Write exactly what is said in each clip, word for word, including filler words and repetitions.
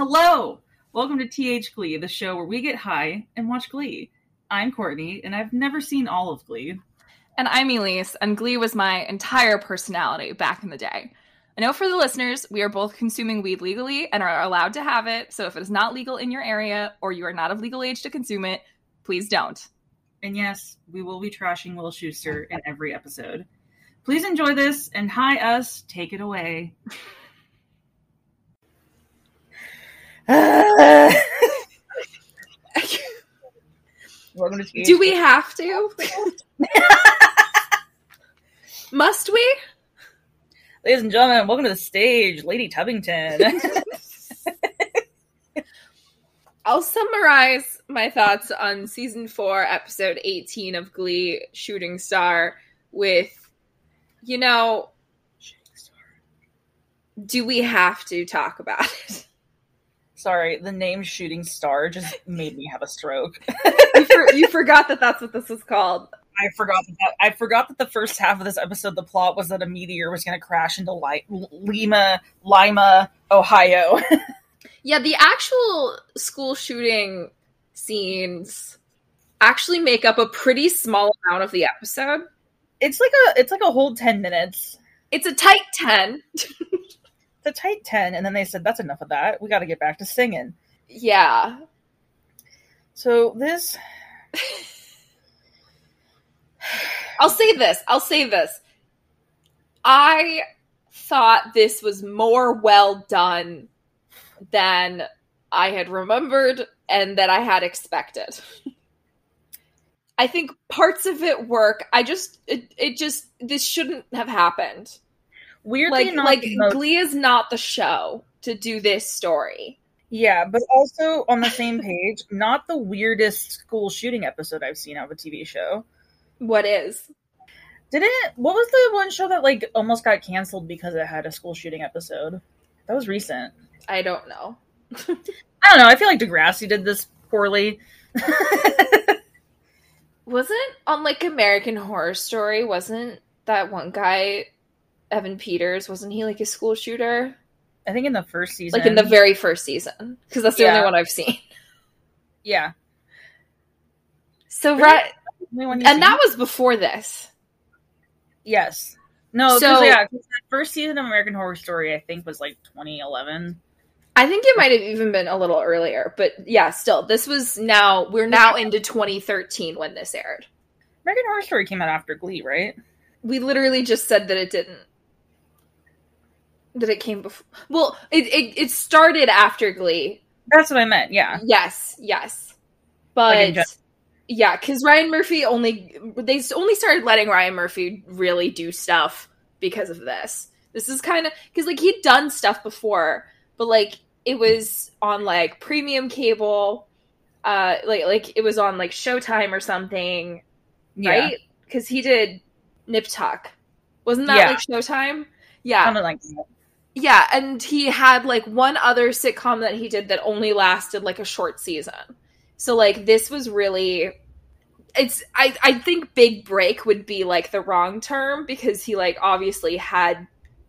Hello! Welcome to T H Glee, the show where we get high and watch Glee. I'm Courtney, and I've never seen all of Glee. And I'm Elise, and Glee was my entire personality back in the day. I know for the listeners, we are both consuming weed legally and are allowed to have it, so if it is not legal in your area or you are not of legal age to consume it, please don't. And yes, we will be trashing Will Schuester in every episode. Please enjoy this, and hi us, take it away. Uh, do we have to? Must we? Ladies and gentlemen, welcome to the stage, Lady Tubbington. I'll summarize my thoughts on season four, episode eighteen of Glee, Shooting Star, with, you know, do we have to talk about it? Sorry, the name Shooting Star just made me have a stroke. you, for, you forgot that that's what this was called. I forgot that. I forgot that the first half of this episode, the plot was that a meteor was going to crash into Li- Lima, Lima, Ohio. Yeah, the actual school shooting scenes actually make up a pretty small amount of the episode. It's like a, it's like a whole ten minutes. It's a tight ten. A tight ten, and then they said that's enough of that, we got to get back to singing. Yeah, so this I'll say this I'll say this I thought this was more well done than I had remembered and that I had expected. I think parts of it work. I just it, it just this shouldn't have happened. Weirdly like, not like most- Glee is not the show to do this story. Yeah, but also on the same page, not the weirdest school shooting episode I've seen out of a T V show. What is? Didn't it, what was the one show that like almost got canceled because it had a school shooting episode? That was recent. I don't know. I don't know. I feel like Degrassi did this poorly. Wasn't on like American Horror Story, wasn't that one guy Evan Peters, wasn't he like a school shooter? I think in the first season. Like in the very first season. Because that's the yeah. only one I've seen. Yeah. So really? right. And seen? That was before this. Yes. No, so, yeah, the first season of American Horror Story, I think, was like twenty eleven. I think it might have even been a little earlier. But yeah, still, this was now, we're now into twenty thirteen when this aired. American Horror Story came out after Glee, right? We literally just said that it didn't. That it came before. Well, it, it it started after Glee. That's what I meant, yeah. Yes, yes. But, like yeah, because Ryan Murphy only... They only started letting Ryan Murphy really do stuff because of this. This is kind of... Because, like, he'd done stuff before, but, like, it was on, like, premium cable. Uh, like, like it was on, like, Showtime or something. Yeah. Right? Because he did Nip Tuck. Wasn't that, yeah. like, Showtime? Yeah. Something like that. Yeah, and he had, like, one other sitcom that he did that only lasted, like, a short season. So, like, this was really... It's... I, I think big break would be, like, the wrong term, because he, like, obviously had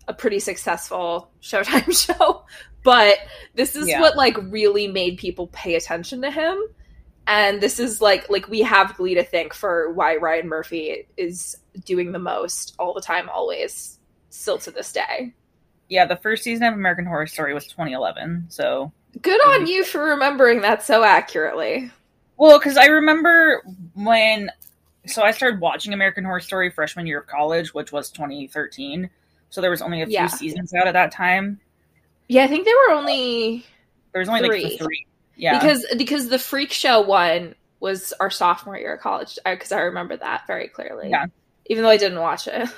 a pretty successful Showtime show, but this is yeah. what, like, really made people pay attention to him, and this is, like, like we have Glee to thank for why Ryan Murphy is doing the most all the time, always, still to this day. Yeah, the first season of American Horror Story was twenty eleven, so... Good on you for remembering that so accurately. Well, because I remember when... So I started watching American Horror Story freshman year of college, which was twenty thirteen. So there was only a few yeah. seasons out at that time. Yeah, I think there were only There was only three. Like the three. Yeah. Because, because the Freak Show one was our sophomore year of college, because I, I remember that very clearly. Yeah. Even though I didn't watch it.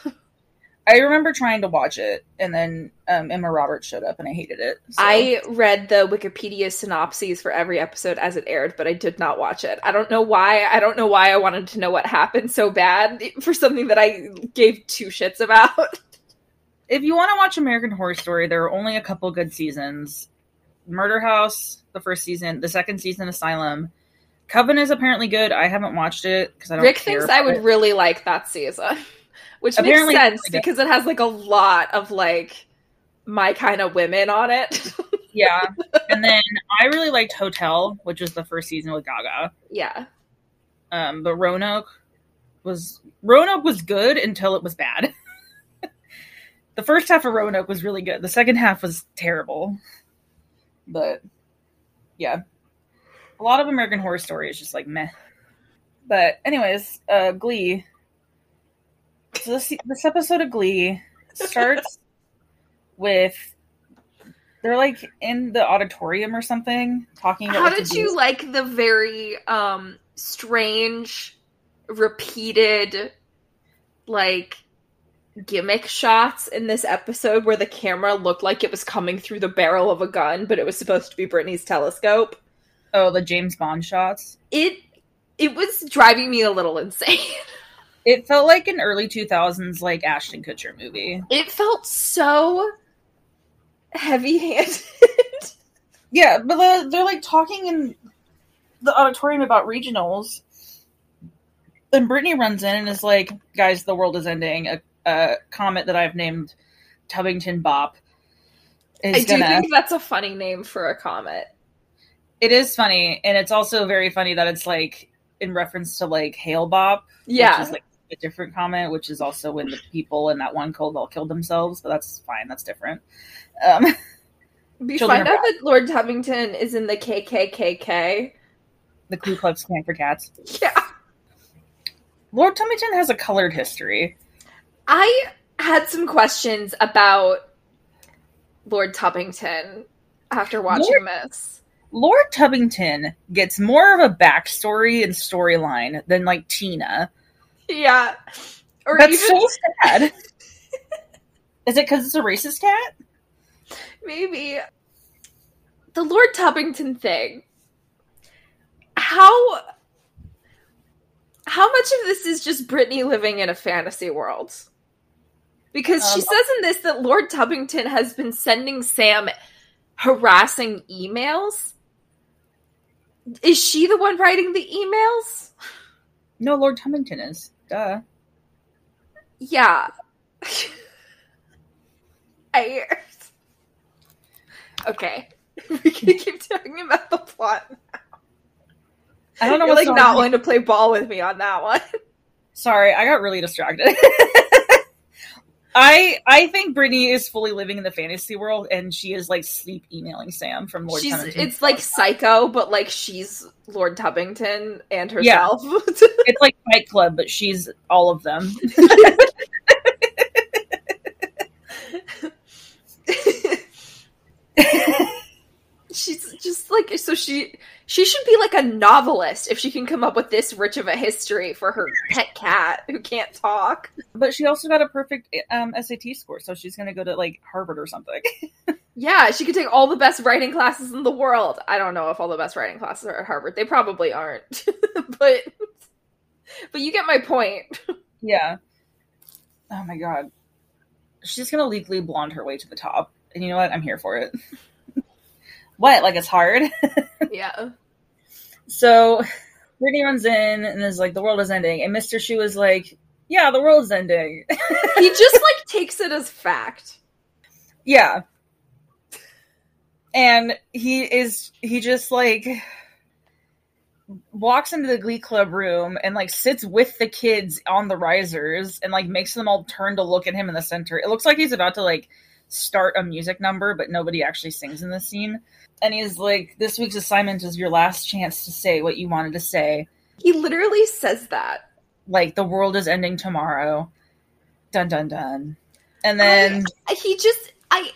I remember trying to watch it, and then um, Emma Roberts showed up, and I hated it. So. I read the Wikipedia synopses for every episode as it aired, but I did not watch it. I don't know why. I don't know why I wanted to know what happened so bad for something that I gave two shits about. If you want to watch American Horror Story, there are only a couple good seasons. Murder House, the first season. The second season, Asylum. Coven is apparently good. I haven't watched it because I don't Rick care thinks I would it. really like that season. Which Apparently, makes sense, because it has, like, a lot of, like, my kind of women on it. Yeah. And then I really liked Hotel, which was the first season with Gaga. Yeah. Um, but Roanoke was... Roanoke was good until it was bad. The first half of Roanoke was really good. The second half was terrible. But, yeah. A lot of American Horror Story is just, like, meh. But, anyways, uh, Glee... So this, this episode of Glee starts with they're like in the auditorium or something talking about. How did you like the very um, strange, repeated, like gimmick shots in this episode where the camera looked like it was coming through the barrel of a gun, but it was supposed to be Brittany's telescope? Oh, the James Bond shots. It it was driving me a little insane. It felt like an early two thousands, like, Ashton Kutcher movie. It felt so heavy-handed. Yeah, but the, they're, like, talking in the auditorium about regionals. Then Brittany runs in and is like, guys, the world is ending. A, a comet that I've named Tubbington Bop is I gonna... I do think that's a funny name for a comet. It is funny, and it's also very funny that it's, like... in reference to, like, Hail Bop. Yeah. Which is, like, a different comment, which is also when the people in that one cult all killed themselves. But that's fine. That's different. Um, we find out that Lord Tubbington is in the K K K K. The Ku Klux Klan for cats. Yeah. Lord Tubbington has a colored history. I had some questions about Lord Tubbington after watching Lord- this. Lord Tubbington gets more of a backstory and storyline than, like, Tina. Yeah. Or That's even... so sad. Is it because it's a racist cat? Maybe. The Lord Tubbington thing. How... How much of this is just Brittany living in a fantasy world? Because um, she says in this that Lord Tubbington has been sending Sam harassing emails. Is she the one writing the emails? No, Lord Tubbington is. Duh. Yeah. I... Okay. We can keep talking about the plot now. I don't know You're what's like not willing to play ball with me on that one. Sorry, I got really distracted. I I think Brittany is fully living in the fantasy world, and she is, like, sleep emailing Sam from Lord she's, Tubbington. It's like Psycho, but, like, she's Lord Tubbington and herself. Yeah. It's like Fight Club, but she's all of them. She's just, like, so she she should be, like, a novelist if she can come up with this rich of a history for her pet cat who can't talk. But she also got a perfect um, S A T score, so she's going to go to, like, Harvard or something. Yeah, she could take all the best writing classes in the world. I don't know if all the best writing classes are at Harvard. They probably aren't. but but you get my point. Yeah. Oh, my God. She's going to legally blonde her way to the top. And you know what? I'm here for it. What? Like, it's hard? Yeah. So, Brittany runs in and is like, the world is ending. And Mister Shu is like, yeah, the world's ending. He just, like, takes it as fact. Yeah. And he is, he just, like, walks into the Glee Club room and, like, sits with the kids on the risers and, like, makes them all turn to look at him in the center. It looks like he's about to, like, start a music number, but nobody actually sings in this scene. And he's like, this week's assignment is your last chance to say what you wanted to say. He literally says that. Like, the world is ending tomorrow. Dun, dun, dun. And then... I, he just... I...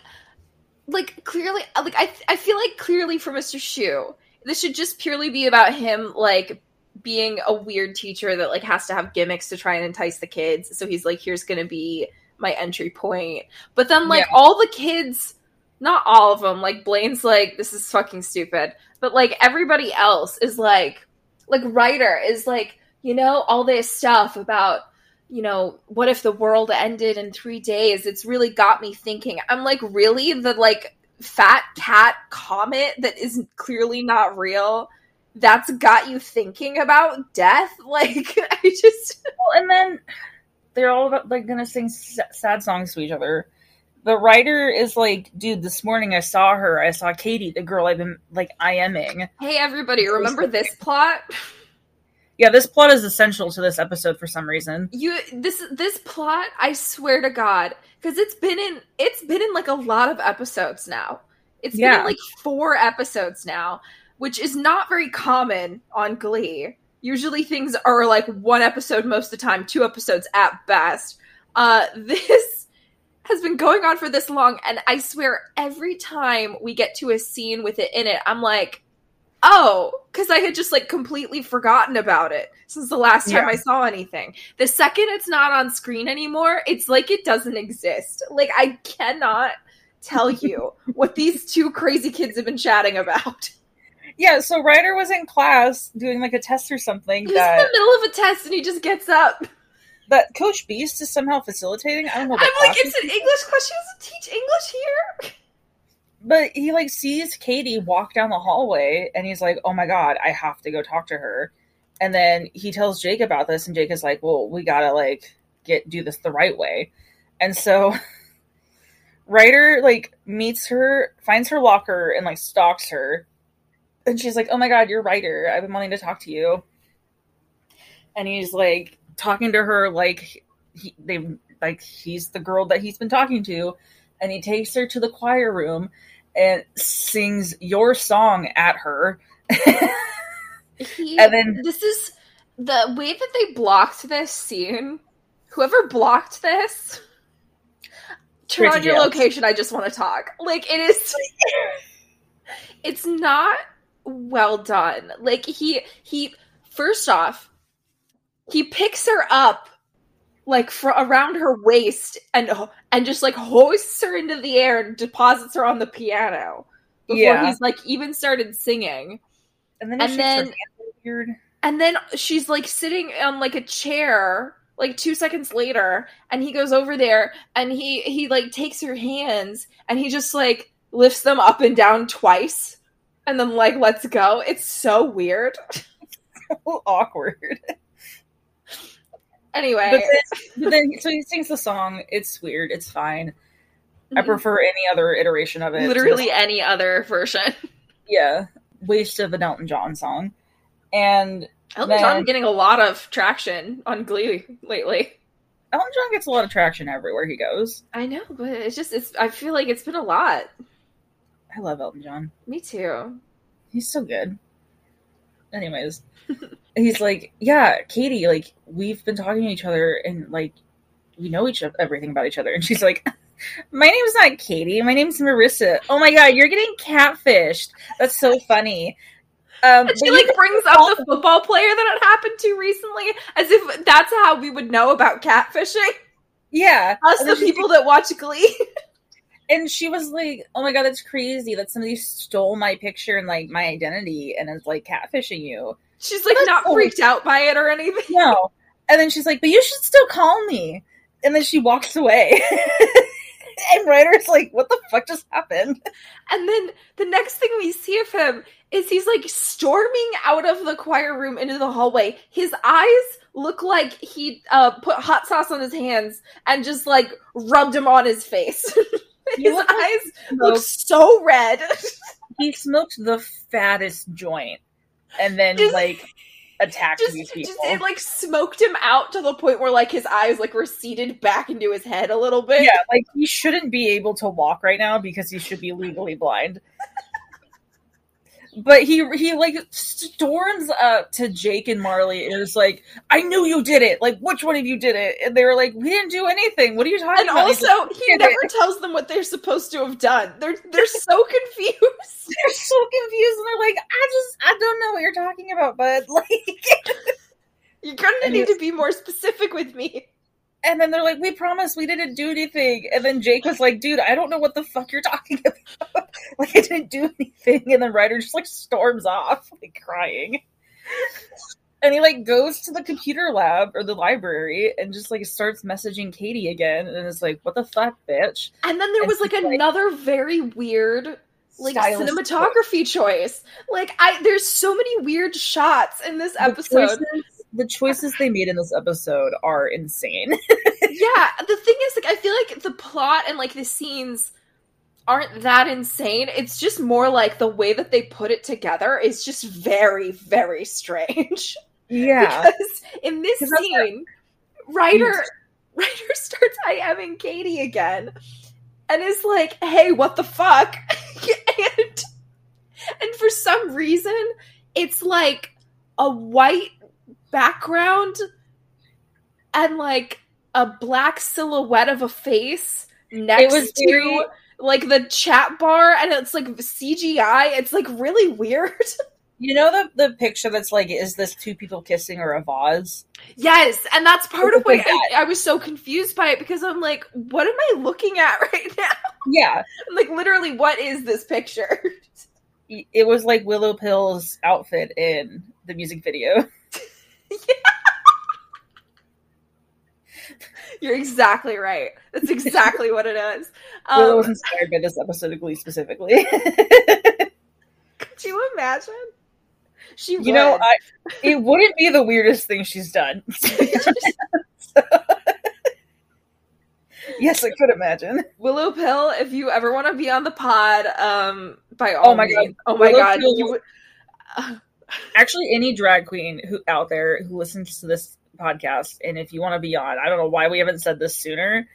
Like, clearly... Like, I I feel like clearly for Mister Shu, this should just purely be about him, like, being a weird teacher that, like, has to have gimmicks to try and entice the kids. So he's like, here's gonna be... my entry point. But then, like, yeah. all the kids, not all of them, like, Blaine's like, this is fucking stupid. But, like, everybody else is like, like, Ryder is like, you know, all this stuff about, you know, what if the world ended in three days? It's really got me thinking. I'm like, really? The, like, fat cat comet that is clearly not real, that's got you thinking about death? Like, I just... Well, and then they're all about, like, gonna sing s- sad songs to each other. The writer is like, dude, this morning I saw her. I saw Katie, the girl I've been, like, I M ing. Hey, everybody, remember this plot? Yeah, this plot is essential to this episode for some reason. You this this plot, I swear to God, because it's been in it's been in like a lot of episodes now. It's yeah. been in like four episodes now, which is not very common on Glee. Usually things are like one episode most of the time, two episodes at best. Uh, this has been going on for this long, and I swear every time we get to a scene with it in it, I'm like, oh, because I had just, like, completely forgotten about it since the last time yeah. I saw anything. The second it's not on screen anymore, it's like it doesn't exist. Like, I cannot tell you what these two crazy kids have been chatting about. Yeah, so Ryder was in class doing, like, a test or something. He was that... in the middle of a test, and he just gets up. That Coach Beast is somehow facilitating? I don't know. I'm like, it's an English class. She doesn't teach English here. But he, like, sees Katie walk down the hallway, and he's like, oh, my God, I have to go talk to her. And then he tells Jake about this, and Jake is like, well, we gotta, like, get do this the right way. And so Ryder, like, meets her, finds her locker, and, like, stalks her. And she's like, oh, my God, you're Ryder. I've been wanting to talk to you. And he's, like, talking to her like he, they like he's the girl that he's been talking to. And he takes her to the choir room and sings your song at her. he, and then this is the way that they blocked this scene. Whoever blocked this, turn on your location. I just want to talk. Like, it is, it's not well done. Like, he, he, first off, he picks her up, like, for around her waist, and and just, like, hoists her into the air and deposits her on the piano before yeah. he's, like, even started singing. And then, and then, weird. And then she's, like, sitting on, like, a chair, like, two seconds later, and he goes over there, and he, he like, takes her hands, and he just, like, lifts them up and down twice, and then, like, lets go. It's so weird. So awkward. Anyway. But then, but then, so he sings the song. It's weird. It's fine. I prefer any other iteration of it. Literally any other version. Yeah. Waste of an Elton John song. And Elton then, John getting a lot of traction on Glee lately. Elton John gets a lot of traction everywhere he goes. I know, but it's just, it's. I feel like it's been a lot. I love Elton John. Me too. He's so good. Anyways. He's like, yeah, Katie, like, we've been talking to each other, and, like, we know each other, everything about each other. And she's like, my name's not Katie. My name's Marissa. Oh, my God, you're getting catfished. That's so funny. Um, and she, like, brings football- up the football player that it happened to recently, as if that's how we would know about catfishing. Yeah. Us, the people that watch Glee. And she was like, oh, my God, that's crazy that somebody stole my picture and, like, my identity and is, like, catfishing you. She's, like, not freaked out by it or anything. No. And then she's like, but you should still call me. And then she walks away. And Ryder's like, what the fuck just happened? And then the next thing we see of him is he's, like, storming out of the choir room into the hallway. His eyes look like he uh, put hot sauce on his hands and just, like, rubbed him on his face. His look eyes look so red. He smoked the fattest joint. And then, just, like, attacked just, these people. Just, it, like, smoked him out to the point where, like, his eyes, like, receded back into his head a little bit. Yeah, like, he shouldn't be able to walk right now because he should be legally blind. But he, he like, storms up to Jake and Marley and is like, I knew you did it! Like, which one of you did it? And they were like, we didn't do anything! What are you talking and about? And also, like, he never it. tells them what they're supposed to have done. They're they're so confused. They're so confused, and they're like, I just, I don't know what you're talking about, bud. Like, you're gonna need to be more specific with me. And then they're like, we promise we didn't do anything. And then Jake was like, dude, I don't know what the fuck you're talking about. Like, I didn't do anything. And then Ryder just, like, storms off, like, crying. And he, like, goes to the computer lab or the library and just, like, starts messaging Katie again. And is like, what the fuck, bitch? And then there and was, like, another like, very weird, like, cinematography choice. Like, I there's so many weird shots in this episode. The choices they made in this episode are insane. Yeah, the thing is, like, I feel like the plot and, like, the scenes aren't that insane. It's just more like the way that they put it together is just very, very strange. Yeah. Because in this scene, Ryder, Ryder starts IMing Katie again and is like, hey, what the fuck? and, and for some reason, it's like a white background and like a black silhouette of a face next to very, like the chat bar, and it's like C G I. It's like really weird. You know the the picture that's like, is this two people kissing or a vase? Yes, and that's part it's of why I, I was so confused by it, because I'm like, what am I looking at right now? Yeah, I'm like, literally, what is this picture? It was like Willow Pill's outfit in the music video. Yeah. You're exactly right. That's exactly what it is. Um, well, I was inspired by this episode of Glee specifically. Could you imagine? She, you would. know, I, it wouldn't be the weirdest thing she's done. So, yes, I could imagine. Willow Pill, if you ever want to be on the pod, um, by all oh my means. god, oh my Willow god, Pill. you would. Uh, Actually, any drag queen who out there who listens to this podcast, and if you want to be on, I don't know why we haven't said this sooner,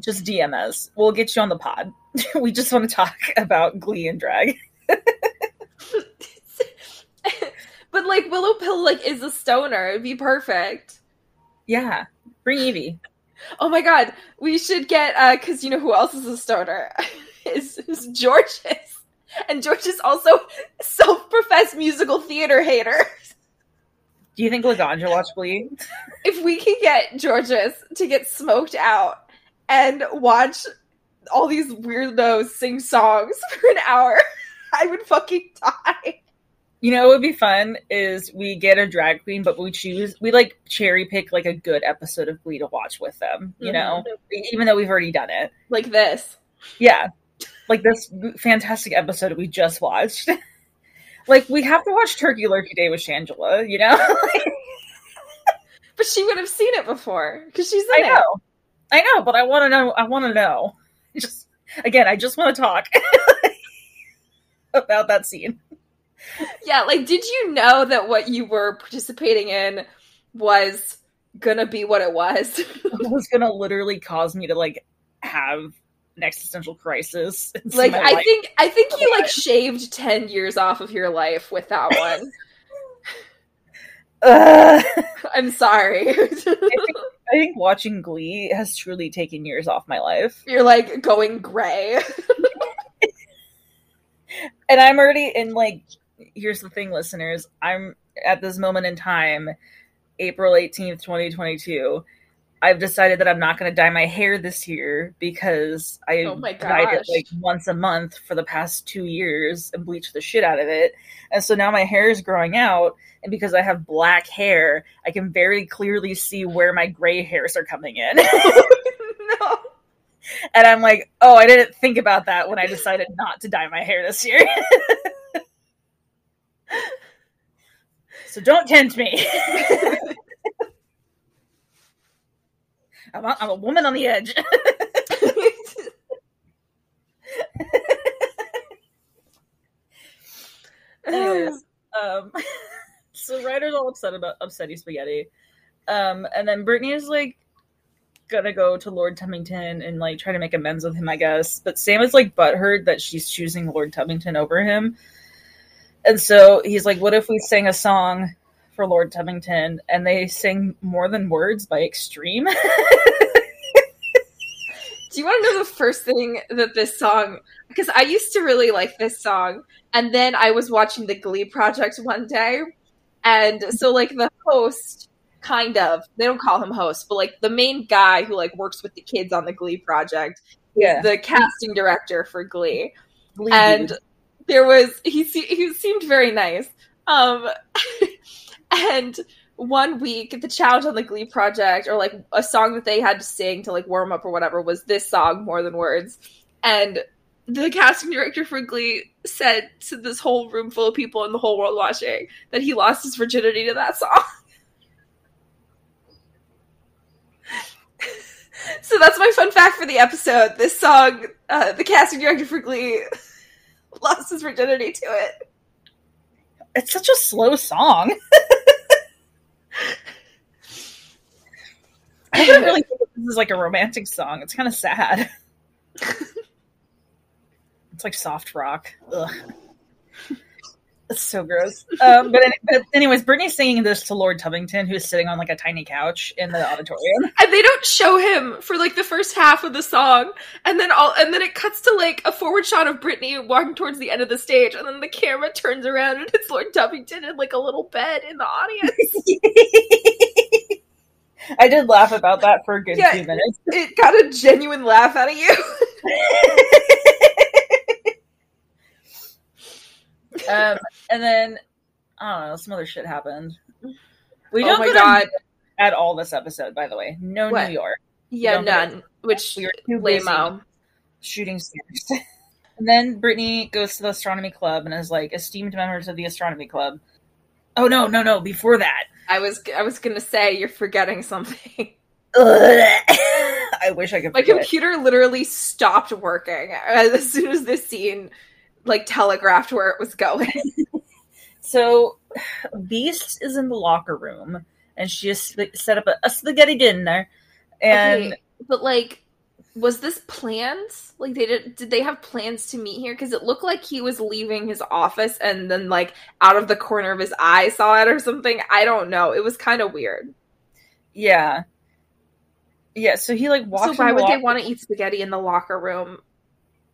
just D M us. We'll get you on the pod. We just want to talk about Glee and drag. But, like, Willow Pill, like, is a stoner. It'd be perfect. Yeah. Bring Evie. Oh, my God. We should get, uh, because you know who else is a stoner? It's, it's George's. And George is also self-professed musical theater hater. Do you think Laganja watched Glee? If we could get Georges to get smoked out and watch all these weirdos sing songs for an hour, I would fucking die. You know what would be fun is we get a drag queen, but we choose, we like cherry pick like a good episode of Glee to watch with them, you mm-hmm. know? Even though we've already done it. Like this. Yeah. Like this fantastic episode we just watched. Like, we have to watch Turkey Lurkey Day with Shangela, you know? But she would have seen it before, because she's in I know. it. I know, but I want to know. I want to know. Just Again, I just want to talk about that scene. Yeah, like, did you know that what you were participating in was going to be what it was? It was going to literally cause me to, like, have an existential crisis. Like, I life. think I think you like shaved ten years off of your life with that one. uh, I'm sorry. I, think, I think watching Glee has truly taken years off my life. You're like going gray. And I'm already in, like, here's the thing, listeners. I'm at this moment in time, April eighteenth, twenty twenty-two, I've decided that I'm not going to dye my hair this year because I oh dyed it like once a month for the past two years and bleached the shit out of it. And so now my hair is growing out, and because I have black hair, I can very clearly see where my gray hairs are coming in. No. And I'm like, oh, I didn't think about that when I decided not to dye my hair this year. So don't tempt me. I'm a, I'm a woman on the edge. Anyways, um, so Ryder's all upset about upsetty spaghetti. Um, and then Brittany is, like, gonna go to Lord Tubbington and, like, try to make amends with him, I guess. But Sam is, like, butthurt that she's choosing Lord Tubbington over him. And so he's like, what if we sang a song for Lord Tubbington, and they sing More Than Words by Extreme. Do you want to know the first thing that this song, because I used to really like this song, and then I was watching the Glee Project one day, and so, like, the host kind of, they don't call him host, but like the main guy who like works with the kids on the Glee project, yeah. the casting director for Glee. Glee and dude. There was, he, he seemed very nice. Um, and one week the challenge on the Glee project, or like a song that they had to sing to like warm up or whatever, was this song, More Than Words. And the casting director for Glee said to this whole room full of people in the whole world watching that he lost his virginity to that song. So that's my fun fact for the episode. This song, uh, the casting director for Glee lost his virginity to it. It's such a slow song. I don't really think this is like a romantic song. It's kind of sad. It's like soft rock. Ugh. That's so gross. Um, but, but anyways, Brittany's singing this to Lord Tubbington, who's sitting on like a tiny couch in the auditorium. And they don't show him for like the first half of the song. And then all, and then it cuts to like a forward shot of Brittany walking towards the end of the stage. And then the camera turns around and it's Lord Tubbington in like a little bed in the audience. I did laugh about that for a good yeah, few minutes. It got a genuine laugh out of you. Um, and then, I don't know, some other shit happened. We don't oh my go God. at all this episode, by the way. No what? New York. Yeah, none. Which, we lame-o. Shooting stars. And then Brittany goes to the astronomy club and is like, esteemed members of the astronomy club. Oh, no, no, no, before that. I was I was going to say, you're forgetting something. I wish I could My computer it. literally stopped working as soon as this scene like telegraphed where it was going. So Beast is in the locker room and she just like, set up a, a spaghetti dinner. And okay, but like, was this planned? Like they did, did they have plans to meet here? Cause it looked like he was leaving his office and then like out of the corner of his eye saw it or something. I don't know. It was kind of weird. Yeah. Yeah. So he like walked. So why the would locker- they want to eat spaghetti in the locker room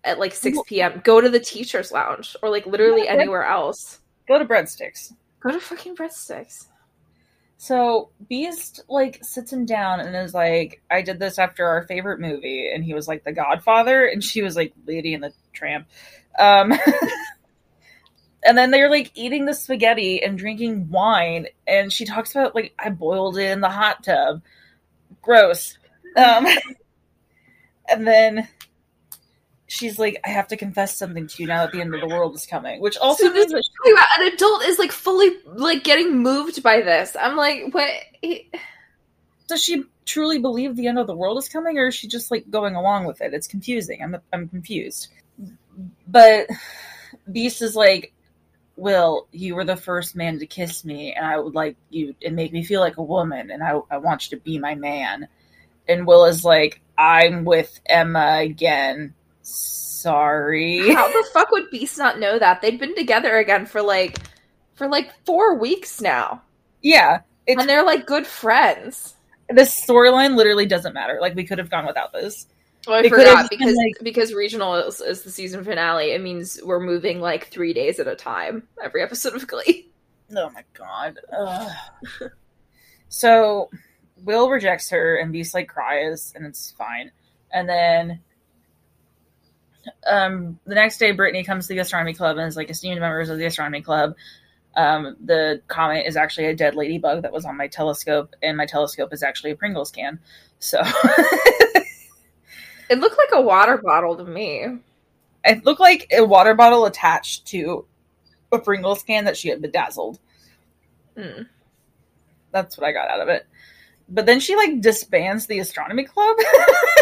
at like six p.m. Go to the teacher's lounge or like literally anywhere else. Go to breadsticks. Go to fucking breadsticks. So Beast like sits him down and is like, I did this after our favorite movie. And he was like The Godfather. And she was like Lady and the Tramp. Um, and then they're like eating the spaghetti and drinking wine. And she talks about like, I boiled it in the hot tub. Gross. Um, and then she's like, I have to confess something to you now that the end of the world is coming. Which also so means that she- an adult is like fully like getting moved by this. I'm like, what? Does she truly believe the end of the world is coming, or is she just like going along with it? It's confusing. I'm I'm confused. But Beast is like, Will, you were the first man to kiss me, and I would like you and make me feel like a woman, and I I want you to be my man. And Will is like, I'm with Emma again. Sorry. How the fuck would Beast not know that? They've been together again for like for like four weeks now. Yeah. And they're like good friends. This storyline literally doesn't matter. Like we could have gone without this. Oh, I they forgot because like, because regional is, is the season finale. It means we're moving like three days at a time every episode of Glee. Oh my god. Ugh. So Will rejects her and Beast like cries and it's fine. And then Um, the next day, Brittany comes to the astronomy club and is like, esteemed members of the astronomy club. Um, the comet is actually a dead ladybug that was on my telescope, and my telescope is actually a Pringles can. So it looked like a water bottle to me. It looked like a water bottle attached to a Pringles can that she had bedazzled. Mm. That's what I got out of it. But then she, like, disbands the astronomy club.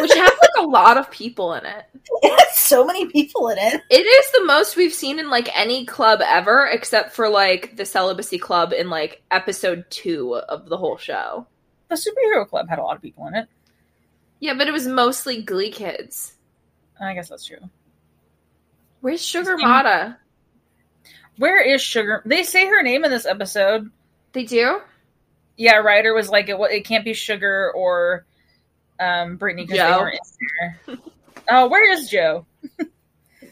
Which has, like, a lot of people in it. It has so many people in it. It is the most we've seen in, like, any club ever, except for, like, the celibacy club in, like, episode two of the whole show. The superhero club had a lot of people in it. Yeah, but it was mostly Glee kids. I guess that's true. Where's Sugar Mata? Where is Sugar? They say her name in this episode. They do? Yeah, Ryder was like, it, it can't be Sugar or um, Brittany because they weren't in there. Oh, where is Joe?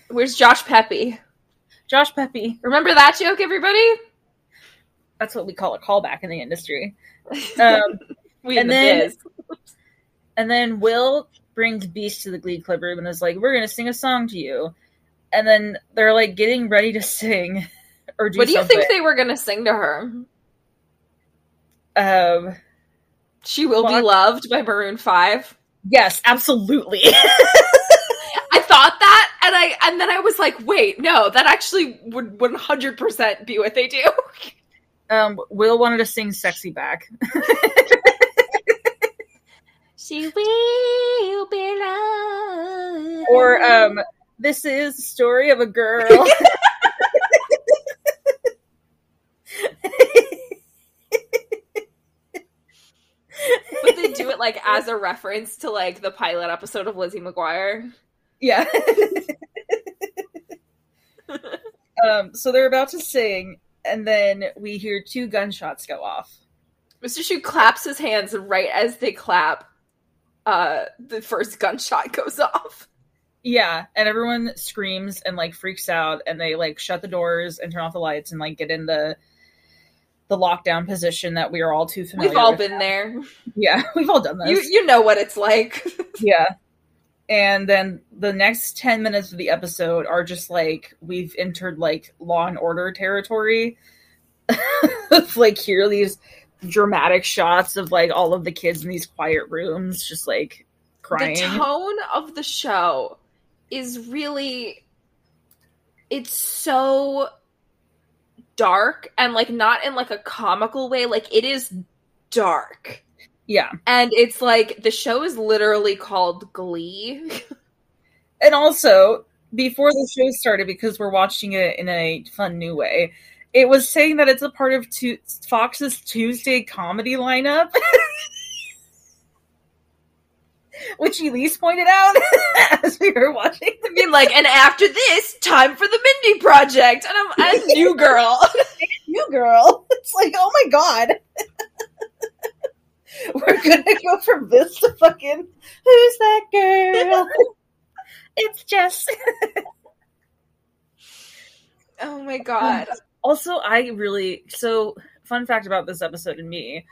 Where's Josh Peppy? Josh Peppy. Remember that joke, everybody? That's what we call a callback in the industry. Um, we and, the then, and then Will brings Beast to the Glee Club room and is like, we're going to sing a song to you. And then they're like getting ready to sing or do What do you something. think they were going to sing to her? Um, She Will Walk- Be Loved by Maroon five. Yes, absolutely. I thought that, and I and then I was like, wait, no, that actually would one hundred percent be what they do. Um, Will wanted to sing Sexy Back. She will be loved. Or um, this is the story of a girl. But they do it like as a reference to like the pilot episode of Lizzie McGuire. Yeah. um, so they're about to sing, and then we hear two gunshots go off. Mister Shue claps his hands, and right as they clap, uh, the first gunshot goes off. Yeah, and everyone screams and like freaks out, and they like shut the doors and turn off the lights and like get in the the lockdown position that we are all too familiar with. We've all with been now. there. Yeah, we've all done this. You you know what it's like. Yeah. And then the next ten minutes of the episode are just like, we've entered like Law and Order territory. Like, here are these dramatic shots of like all of the kids in these quiet rooms just like crying. The tone of the show is really, it's so dark, and like not in like a comical way, like it is dark. Yeah. And it's like, the show is literally called Glee. And also, before the show started, because we're watching it in a fun new way, it was saying that it's a part of two- Fox's Tuesday comedy lineup. Which Elise pointed out as we were watching. I mean, like, and after this, time for the Mindy Project. And I'm, I'm New Girl. New Girl. It's like, oh my God. We're going to go from this to fucking, who's that girl? It's Jess. Oh my God. Um, also, I really, so fun fact about this episode and me,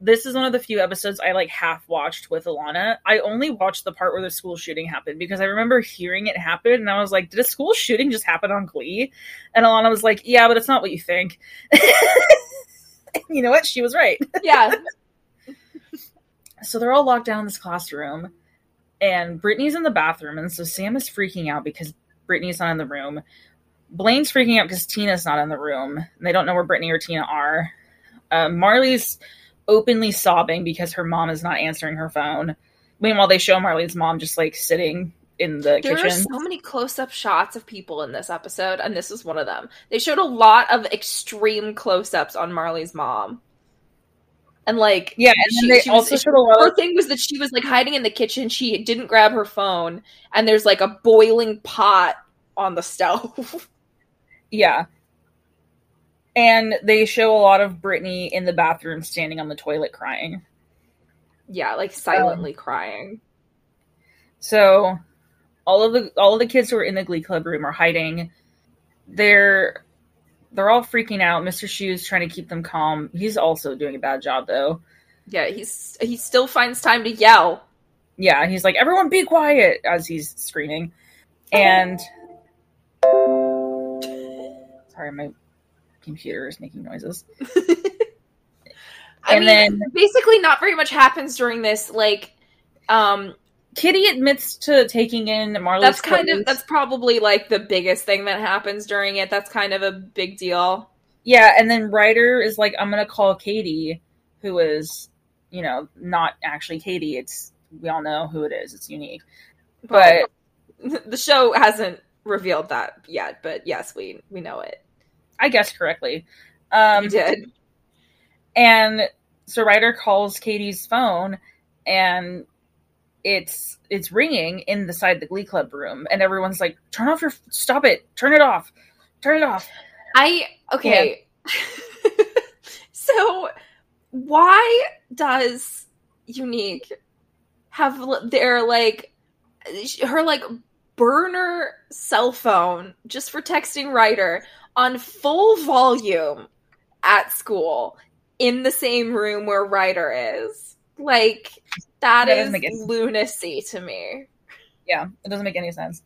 this is one of the few episodes I like half watched with Alana. I only watched the part where the school shooting happened because I remember hearing it happen and I was like, did a school shooting just happen on Glee? And Alana was like, yeah, but it's not what you think. You know what? She was right. Yeah. So they're all locked down in this classroom, and Brittany's in the bathroom, and so Sam is freaking out because Brittany's not in the room. Blaine's freaking out because Tina's not in the room, and they don't know where Brittany or Tina are. Uh, Marley's openly sobbing because her mom is not answering her phone. Meanwhile, they show Marley's mom just, like, sitting in the there kitchen. There are so many close-up shots of people in this episode, and this is one of them. They showed a lot of extreme close-ups on Marley's mom. And, like, yeah, and she, they she also was, her thing was that she was, like, hiding in the kitchen. She didn't grab her phone. And there's, like, a boiling pot on the stove. Yeah. And they show a lot of Brittany in the bathroom standing on the toilet crying. Yeah, like, silently um, crying. So all of the all of the kids who are in the Glee Club room are hiding. They're... They're all freaking out. Mister Shue's trying to keep them calm. He's also doing a bad job, though. Yeah, he's he still finds time to yell. Yeah, he's like, everyone be quiet, as he's screaming. And... Sorry, my computer is making noises. I and mean, then... basically not very much happens during this, like... um. Kitty admits to taking in Marley's That's kind clothes. of that's probably like the biggest thing that happens during it. That's kind of a big deal. Yeah, and then Ryder is like, I'm gonna call Katie, who is, you know, not actually Katie. It's we all know who it is, it's Unique. But the show hasn't revealed that yet, but yes, we we know it. I guessed correctly. Um you did. And so Ryder calls Katie's phone, and It's it's ringing inside the Glee Club room, and everyone's like, "Turn off your, stop it, turn it off, turn it off." I okay. Yeah. So why does Unique have their like her like burner cell phone just for texting Ryder on full volume at school in the same room where Ryder is. Like, that, that is lunacy to me. Yeah, it doesn't make any sense.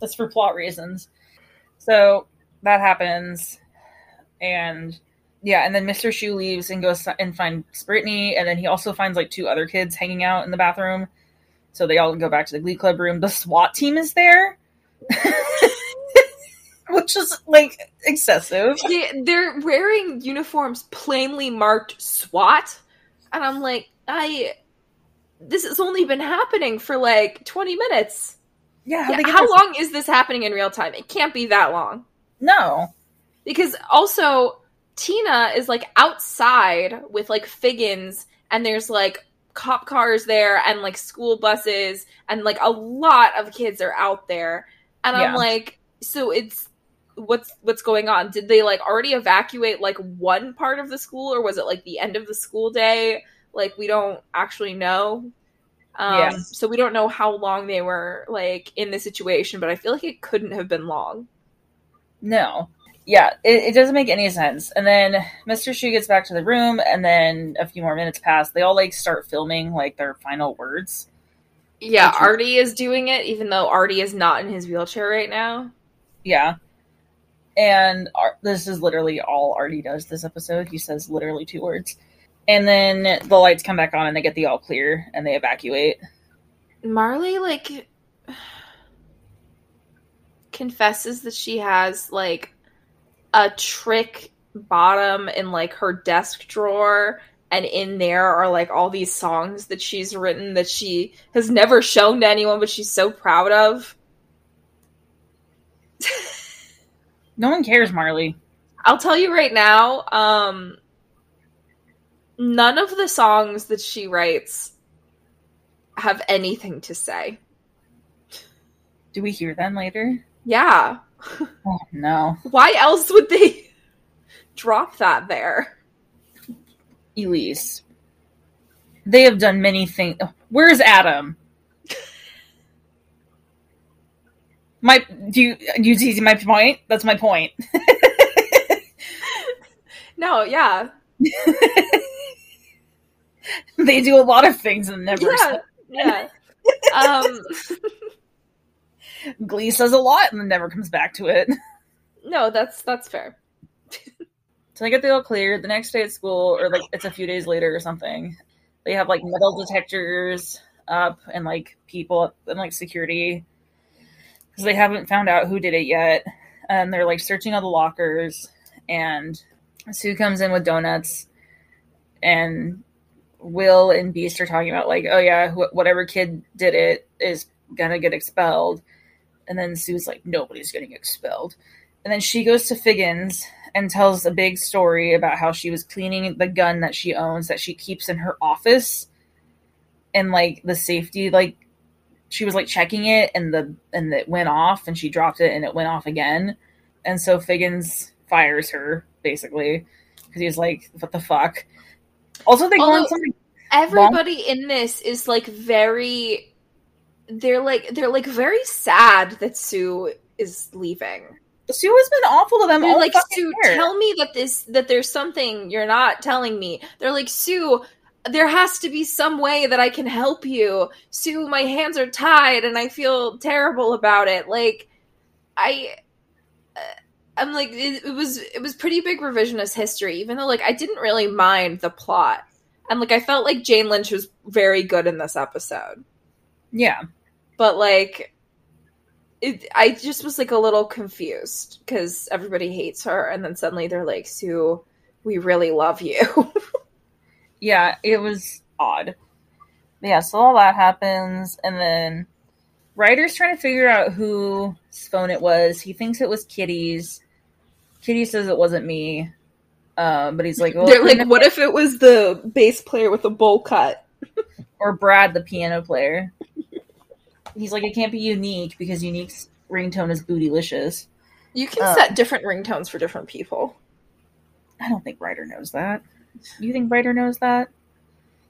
That's for plot reasons. So that happens. And yeah, and then Mister Shu leaves and goes and finds Brittany. And then he also finds like two other kids hanging out in the bathroom. So they all go back to the Glee Club room. The SWAT team is there. Which is, like, excessive. Yeah, they're wearing uniforms plainly marked SWAT. And I'm like, I... this has only been happening for, like, twenty minutes. Yeah. How, yeah, how long is this happening in real time? It can't be that long. No. Because, also, Tina is, like, outside with, like, Figgins. And there's, like, cop cars there and, like, school buses. And, like, a lot of kids are out there. And yeah. I'm like, so it's... What's what's going on? Did they, like, already evacuate, like, one part of the school? Or was it, like, the end of the school day? Like, we don't actually know. Um, yeah. So we don't know how long they were, like, in this situation. But I feel like it couldn't have been long. No. Yeah, it, it doesn't make any sense. And then Mister Shu gets back to the room. And then a few more minutes pass. They all, like, start filming, like, their final words. Yeah, Which Artie is doing it, even though Artie is not in his wheelchair right now. Yeah. And this is literally all Artie does this episode. He says literally two words. And then the lights come back on and they get the all clear and they evacuate. Marley, like, confesses that she has, like, a trick bottom in, like, her desk drawer. And in there are, like, all these songs that she's written that she has never shown to anyone, but she's so proud of. No one cares, Marley. I'll tell you right now, um, none of the songs that she writes have anything to say. Do we hear them later? Yeah. Oh, no. Why else would they drop that there? Elise. They have done many things. Where's Adam? My do you do you see my point? That's my point. No, yeah. They do a lot of things and never. Yeah, yeah. Um, Glee says a lot and never comes back to it. No, that's that's fair. So they get the all clear. The next day at school, or like it's a few days later or something, they have like metal detectors up and like people and like security. Because they haven't found out who did it yet. And they're, like, searching all the lockers. And Sue comes in with donuts. And Will and Beast are talking about, like, oh, yeah, wh- whatever kid did it is going to get expelled. And then Sue's like, nobody's getting expelled. And then she goes to Figgins and tells a big story about how she was cleaning the gun that she owns that she keeps in her office. And, like, the safety, like, she was like checking it and the and it went off and she dropped it and it went off again. And so Figgins fires her basically because he's like, what the fuck? Also, they go on something. Everybody long- in this is like very, they're like, they're like very sad that Sue is leaving. Sue has been awful to them. They're all like, Sue, year. Tell me that this, that there's something you're not telling me. They're like, Sue, there has to be some way that I can help you. Sue, my hands are tied and I feel terrible about it. Like, I, uh, I'm like, it, it was, it was pretty big revisionist history, even though like, I didn't really mind the plot. And like, I felt like Jane Lynch was very good in this episode. Yeah. But like, it, I just was like a little confused because everybody hates her. And then suddenly they're like, Sue, we really love you. Yeah, it was odd. But yeah, so all that happens. And then Ryder's trying to figure out whose phone it was. He thinks it was Kitty's. Kitty says it wasn't me. Uh, but he's like... Well, They're like, what if it was the bass player with a bowl cut? Or Brad, the piano player. He's like, it can't be Unique because Unique's ringtone is bootylicious. You can um, set different ringtones for different people. I don't think Ryder knows that. You think Ryder knows that?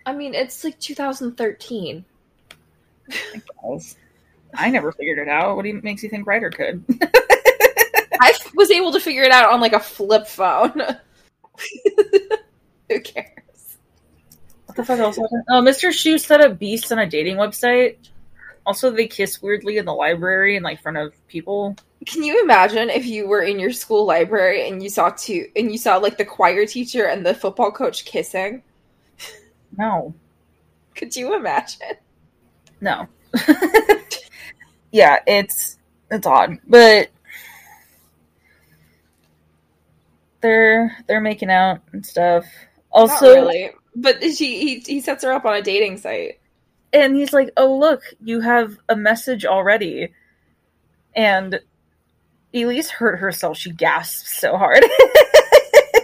I mean, it's like two thousand thirteen. I guess. I never figured it out. What do you, makes you think Ryder could? I was able to figure it out on like a flip phone. Who cares? What the fuck else happened? Oh, Mister Shu set up Beast on a dating website. Also, they kiss weirdly in the library in like front of people. Can you imagine if you were in your school library and you saw two and you saw like the choir teacher and the football coach kissing? No. Could you imagine? No. Yeah, it's it's odd, but they're they're making out and stuff. Also, not really, but she he he sets her up on a dating site. And he's like, oh, look, you have a message already. And Elise hurt herself. She gasps so hard.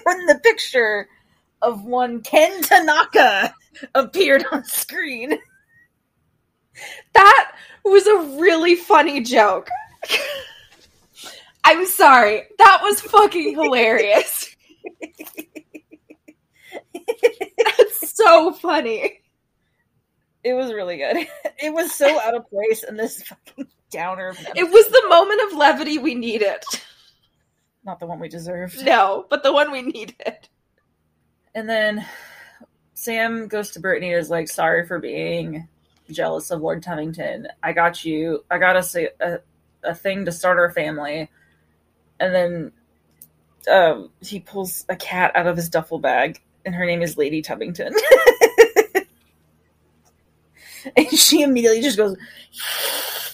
When the picture of one Ken Tanaka appeared on screen. That was a really funny joke. I'm sorry. That was fucking hilarious. That's so funny. It was really good. It was so out of place in this fucking downer. It was the moment of levity we needed. Not the one we deserved. No, but the one we needed. And then Sam goes to Brittany and is like, sorry for being jealous of Lord Tubbington. I got you. I got us a, a, a thing to start our family. And then um, he pulls a cat out of his duffel bag, and her name is Lady Tubbington. And she immediately just goes,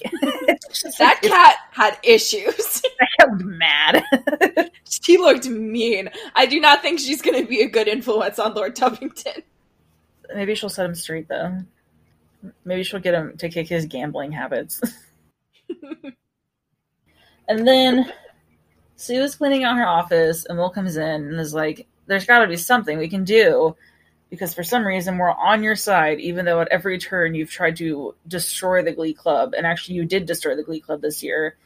that like, cat had issues. That cat looked mad. She looked mean. I do not think she's going to be a good influence on Lord Tubbington. Maybe she'll set him straight, though. Maybe she'll get him to kick his gambling habits. And then Sue is cleaning out her office, and Will comes in and is like, there's got to be something we can do. Because for some reason, we're on your side, even though at every turn you've tried to destroy the Glee Club. And actually, you did destroy the Glee Club this year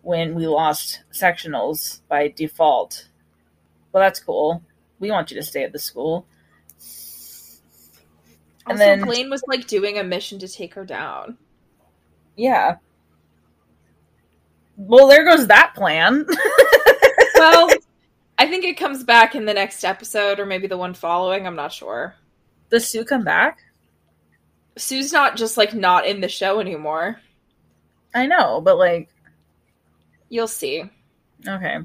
when we lost sectionals by default. Well, that's cool. We want you to stay at the school. And also, then Blaine was, like, doing a mission to take her down. Yeah. Well, there goes that plan. Well... I think it comes back in the next episode or maybe the one following. I'm not sure. Does Sue come back? Sue's not just, like, not in the show anymore. I know, but, like... You'll see. Okay.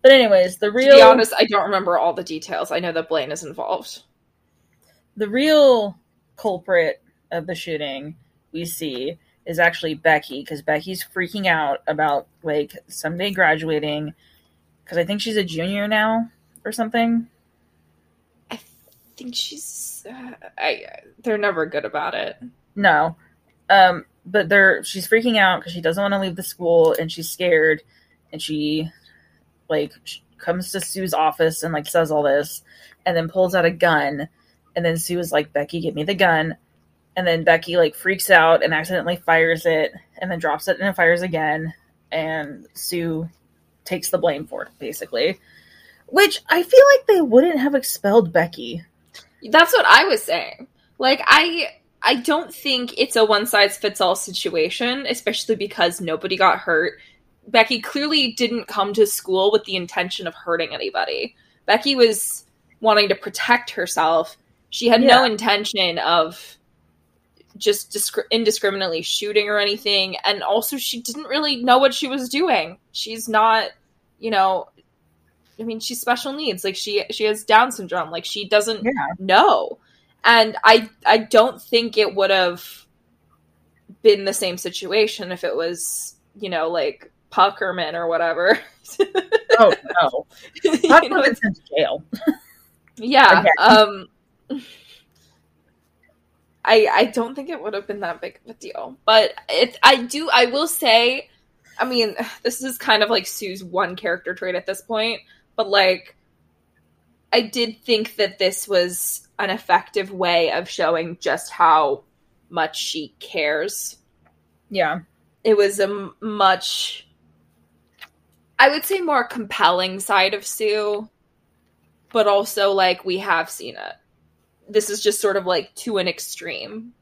But anyways, the real... To be honest, I don't remember all the details. I know that Blaine is involved. The real culprit of the shooting we see is actually Becky, because Becky's freaking out about, like, someday graduating... Because I think she's a junior now or something. I think she's... Uh, I. They're never good about it. No. Um, but they're she's freaking out because she doesn't want to leave the school and she's scared. And she, like, she comes to Sue's office and, like, says all this. And then pulls out a gun. And then Sue is like, Becky, get me the gun. And then Becky, like, freaks out and accidentally fires it. And then drops it and it fires again. And Sue... takes the blame for it, basically. Which, I feel like they wouldn't have expelled Becky. That's what I was saying. Like, I I don't think it's a one-size-fits-all situation, especially because nobody got hurt. Becky clearly didn't come to school with the intention of hurting anybody. Becky was wanting to protect herself. She had yeah. no intention of just disc- indiscriminately shooting or anything, and also she didn't really know what she was doing. She's not, you know, I mean, she's special needs. Like, she she has Down syndrome. Like, she doesn't yeah. know. And I I don't think it would have been the same situation if it was, you know, like, Puckerman or whatever. Oh, no. Puckerman's in jail. Yeah. Okay. Um... I, I don't think it would have been that big of a deal. But it, I do, I will say, I mean, this is kind of like Sue's one character trait at this point. But, like, I did think that this was an effective way of showing just how much she cares. Yeah. It was a much, I would say, more compelling side of Sue. But also, like, we have seen it. This is just sort of, like, to an extreme.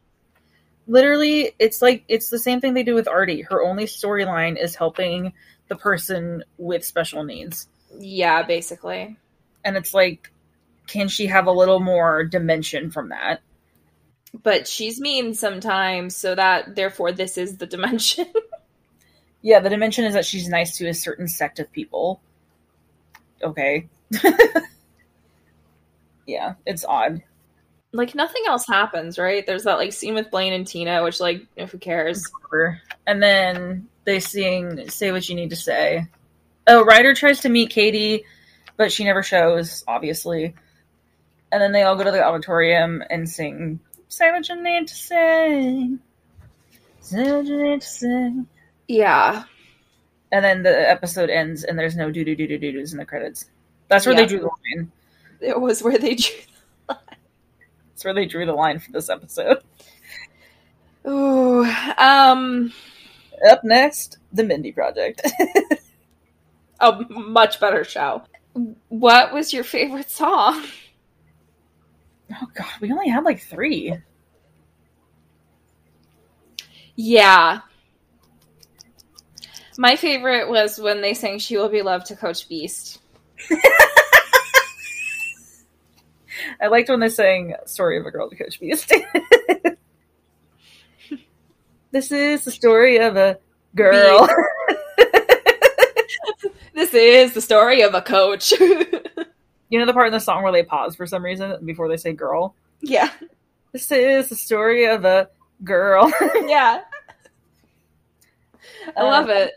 Literally, it's, like, it's the same thing they do with Artie. Her only storyline is helping the person with special needs. Yeah, basically. And it's, like, can she have a little more dimension from that? But she's mean sometimes, so that, therefore, this is the dimension. Yeah, the dimension is that she's nice to a certain sect of people. Okay. Yeah, it's odd. Like, nothing else happens, right? There's that, like, scene with Blaine and Tina, which, like, who cares? And then they sing Say What You Need to Say. Oh, Ryder tries to meet Katie, but she never shows, obviously. And then they all go to the auditorium and sing Say What You Need to Say. Say What You Need to Say. Yeah. And then the episode ends, and there's no do-do-do-do-do-dos in the credits. That's where yeah. they drew the line. It was where they drew the line. That's where they drew the line for this episode. Ooh. Um, Up next, The Mindy Project. A much better show. What was your favorite song? Oh, God. We only had, like, three. Yeah. My favorite was when they sang She Will Be Loved to Coach Beast. I liked when they sang Story of a Girl to Coach Beast. This is the story of a girl. This is the story of a coach. You know the part in the song where they pause for some reason before they say girl? Yeah. This is the story of a girl. Yeah. I um, love it.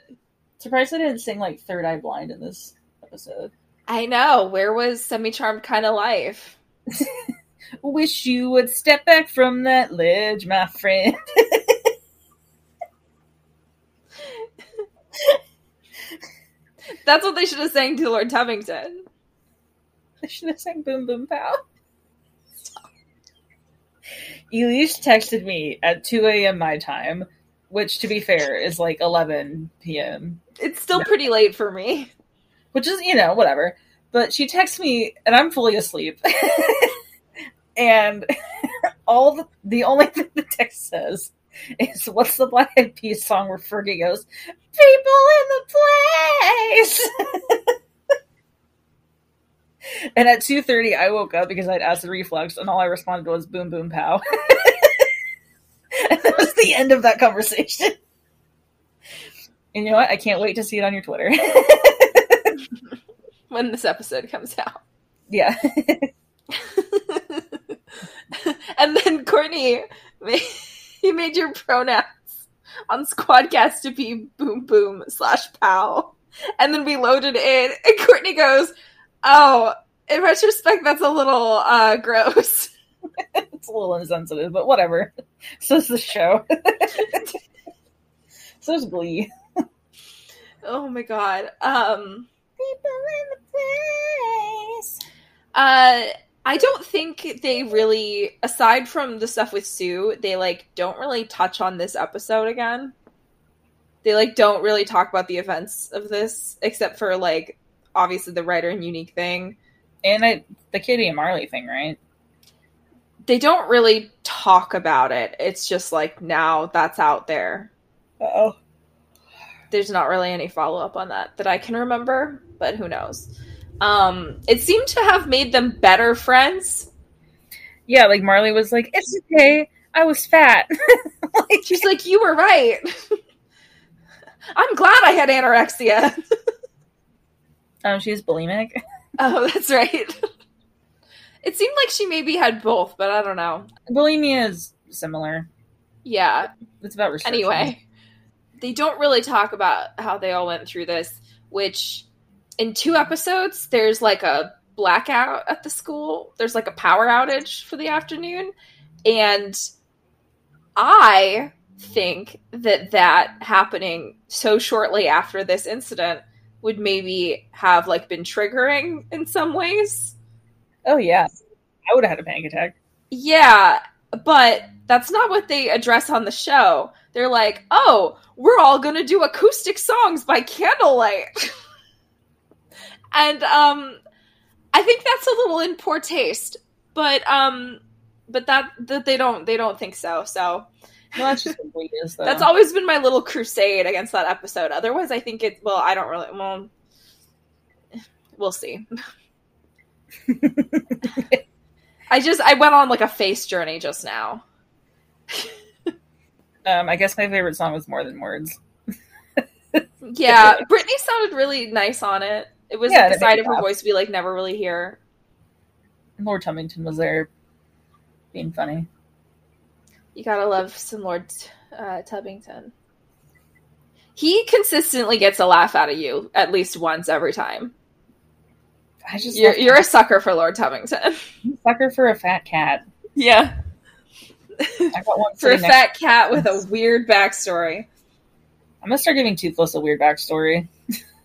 Surprised I didn't sing, like, Third Eye Blind in this episode. I know. Where was Semi-Charmed Kind of Life? Wish you would step back from that ledge, my friend. That's what they should have sang to Lord Tubbington. They should have sang Boom Boom Pow. Stop. Elise texted me at two a.m. my time. Which, to be fair, is like eleven p.m. It's still pretty late for me. Which is, you know, whatever. But she texts me, and I'm fully asleep. And all the, the only thing the text says is, what's the Black Eyed Peas song where Fergie goes, people in the place! And at two thirty, I woke up because I had acid reflux, and all I responded was, boom, boom, pow. And that was the end of that conversation. And you know what? I can't wait to see it on your Twitter. When this episode comes out. Yeah. And then Courtney, you made your pronouns on Squadcast to be boom boom slash pow. And then we loaded in, and Courtney goes, oh, in retrospect, that's a little uh, gross. It's a little insensitive, but whatever. So is the show. So is Glee. Oh my god. Um, People in the place. Uh, I don't think they really, aside from the stuff with Sue, they like don't really touch on this episode again. They like don't really talk about the events of this, except for like obviously the Ryder and Unique thing, and I, the Kitty and Marley thing, right? They don't really talk about it. It's just like, now that's out there. Uh-oh. There's not really any follow-up on that that I can remember, but who knows. Um, it seemed to have made them better friends. Yeah, like Marley was like, it's okay, I was fat. Like, she's like, you were right. I'm glad I had anorexia. um, she was bulimic. Oh, that's right. It seemed like she maybe had both, but I don't know. Bulimia is similar. Yeah. It's about restriction. Anyway, they don't really talk about how they all went through this, which in two episodes, there's like a blackout at the school. There's like a power outage for the afternoon. And I think that that happening so shortly after this incident would maybe have like been triggering in some ways. Oh, yeah. I would have had a panic attack. Yeah, but that's not what they address on the show. They're like, oh, we're all going to do acoustic songs by candlelight. And um, I think that's a little in poor taste. But um, but that, that they don't they don't think so. So no, that's just what it is, though. That's always been my little crusade against that episode. Otherwise, I think it. Well, I don't really. Well, we'll see. I just, I went on like a face journey just now. um, I guess my favorite song was More Than Words. Yeah, Brittany sounded really nice on it. It was yeah, the side of her off. voice we like never really hear. Lord Tubbington was there being funny. You gotta love some Lord uh, Tubbington. He consistently gets a laugh out of you at least once every time. I just you're, you're a sucker for Lord Tubbington. Sucker for a fat cat. Yeah. I got one for a fat cat with a weird backstory. I'm gonna start giving Toothless a weird backstory.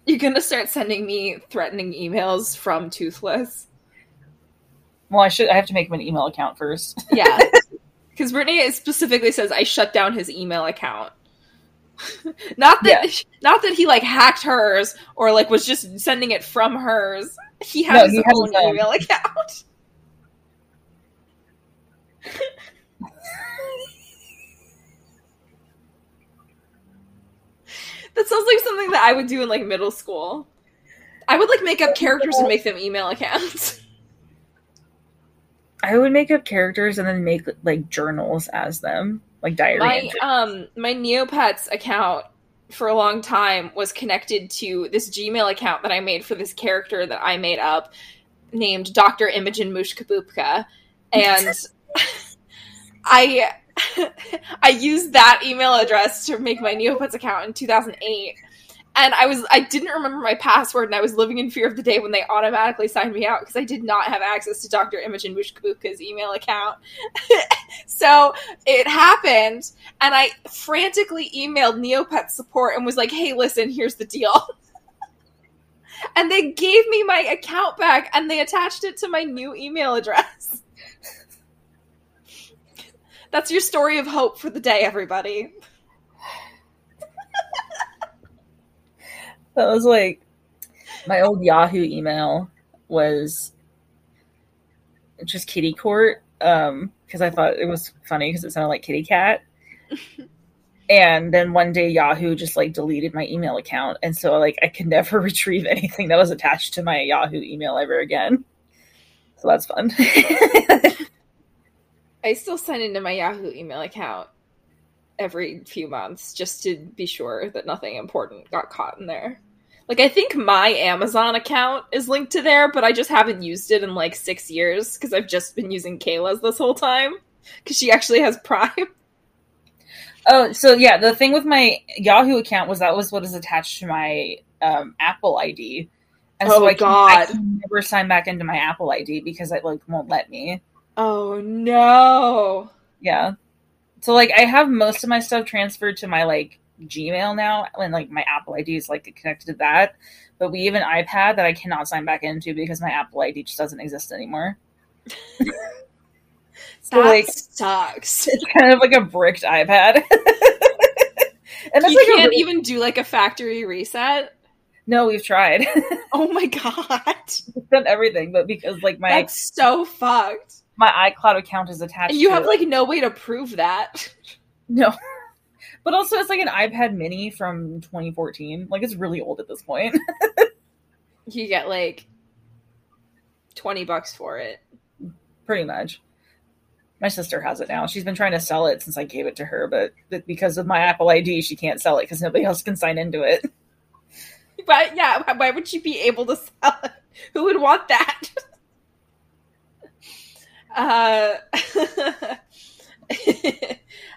You're gonna start sending me threatening emails from Toothless. Well, I should. I have to make him an email account first. Yeah, because Brittany specifically says I shut down his email account. Not that, yeah. not that he like hacked hers or like was just sending it from hers. He has no, his he own has email his own. account. That sounds like something that I would do in like middle school. I would like make up characters and make them email accounts. I would make up characters and then make like journals as them. Like diary. My um my Neopets account for a long time was connected to this Gmail account that I made for this character that I made up named Doctor Imogen Mushkaboopka, and I I used that email address to make my Neopets account in two thousand eight, and I was I didn't remember my password, and I was living in fear of the day when they automatically signed me out because I did not have access to Doctor Imogen Mushkaboopka's email account. So it happened, and I frantically emailed Neopet support and was like, "Hey, listen, here's the deal." And they gave me my account back, and they attached it to my new email address. That's your story of hope for the day, everybody. That was like, my old Yahoo email was just Kitty Court, um, because I thought it was funny because it sounded like kitty cat. And then one day Yahoo just like deleted my email account. And so like I could never retrieve anything that was attached to my Yahoo email ever again. So that's fun. I still sign into my Yahoo email account every few months just to be sure that nothing important got caught in there. Like, I think my Amazon account is linked to there, but I just haven't used it in, like, six years because I've just been using Kayla's this whole time because she actually has Prime. Oh, so, yeah, the thing with my Yahoo account was that was what is attached to my um, Apple I D. And oh, so I can, God. I can never sign back into my Apple I D because it, like, won't let me. Oh, no. Yeah. So, like, I have most of my stuff transferred to my, like, Gmail now. And, like, my Apple I D is, like, connected to that. But we have an iPad that I cannot sign back into because my Apple I D just doesn't exist anymore. So, that like, sucks. It's kind of like a bricked iPad. And that's, you like, can't really- even do, like, a factory reset? No, we've tried. Oh, my God. We've done everything, but because, like, my... That's so fucked. My iCloud account is attached. You have to, like, no way to prove that. No. But also it's like an iPad mini from twenty fourteen. Like, it's really old at this point. You get like twenty bucks for it. Pretty much. My sister has it now. She's been trying to sell it since I gave it to her, but because of my Apple I D, she can't sell it because nobody else can sign into it. But yeah, why would she be able to sell it? Who would want that? Uh,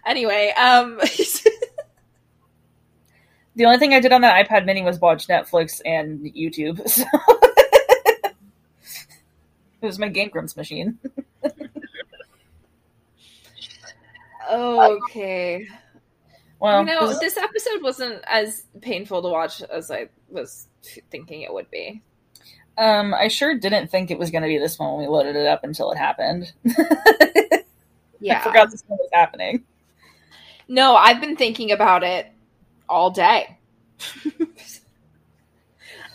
anyway, um, the only thing I did on that iPad mini was watch Netflix and YouTube. So it was my Game Grumps machine. Okay. Well, you know, this episode wasn't as painful to watch as I was thinking it would be. Um, I sure didn't think it was going to be this one when we loaded it up until it happened. Yeah. I forgot this one was happening. No, I've been thinking about it all day.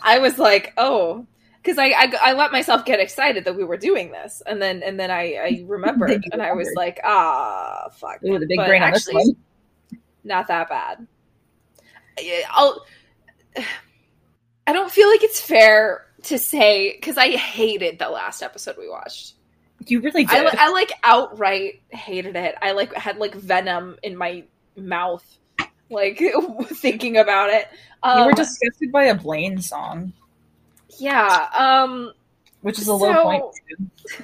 I was like, oh, because I, I, I let myself get excited that we were doing this. And then and then I, I remembered, and remembered. I was like, ah, oh, fuck. Ooh, the big but brain on actually, this one. Not that bad. I'll, I don't feel like it's fair to say, because I hated the last episode we watched. You really did. I, I like outright hated it. I like had like venom in my mouth, like thinking about it. Um, you were disgusted by a Blaine song. Yeah. Um, Which is a so, low point. Too.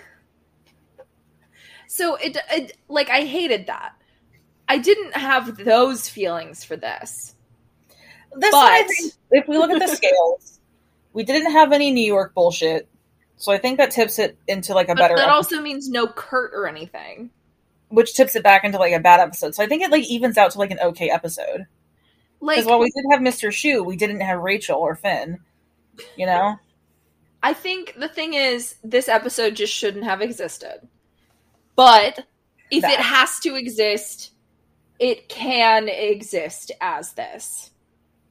So it, it like I hated that. I didn't have those feelings for this. This but... I think, if we look at the scales, we didn't have any New York bullshit. So I think that tips it into like a but better that episode. Also means no Kurt or anything. Which tips it back into like a bad episode. So I think it like evens out to like an okay episode. Like, because while we did have Mister Shue, we didn't have Rachel or Finn. You know? I think the thing is, this episode just shouldn't have existed. But if that. it has to exist, it can exist as this.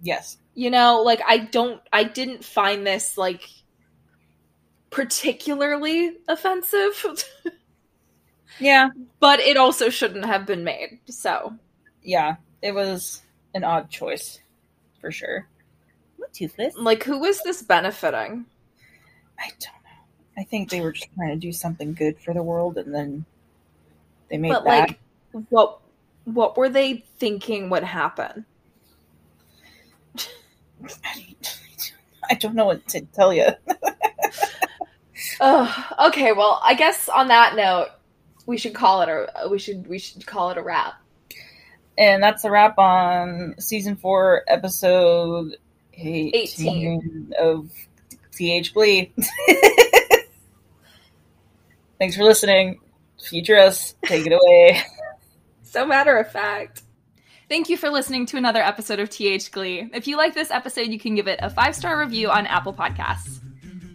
Yes. You know, like, I don't, I didn't find this, like, particularly offensive. Yeah. But it also shouldn't have been made, so. Yeah, it was an odd choice, for sure. Toothless. Like, who was this benefiting? I don't know. I think they were just trying to do something good for the world, and then they made but, that. But, like, what, what were they thinking would happen? I don't know what to tell you. Oh, okay, well, I guess on that note, we should call it a we should we should call it a wrap. And that's a wrap on season four, episode eighteen, eighteen. Of T H Glee. Thanks for listening. Future us, take it away. So matter of fact. Thank you for listening to another episode of T H Glee. If you like this episode, you can give it a five-star review on Apple Podcasts.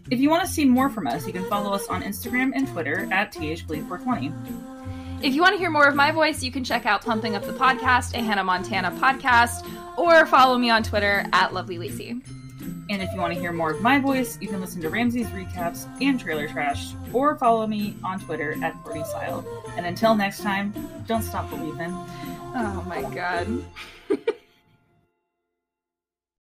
If you want to see more from us, you can follow us on Instagram and Twitter at T H Glee four twenty. If you want to hear more of my voice, you can check out Plumping Up the Podcast, a Hannah Montana podcast, or follow me on Twitter at LovelyLacey. And if you want to hear more of my voice, you can listen to Ramsey's Recaps and Trailer Trash, or follow me on Twitter at Courtney Sile. And until next time, don't stop believing. Oh my god.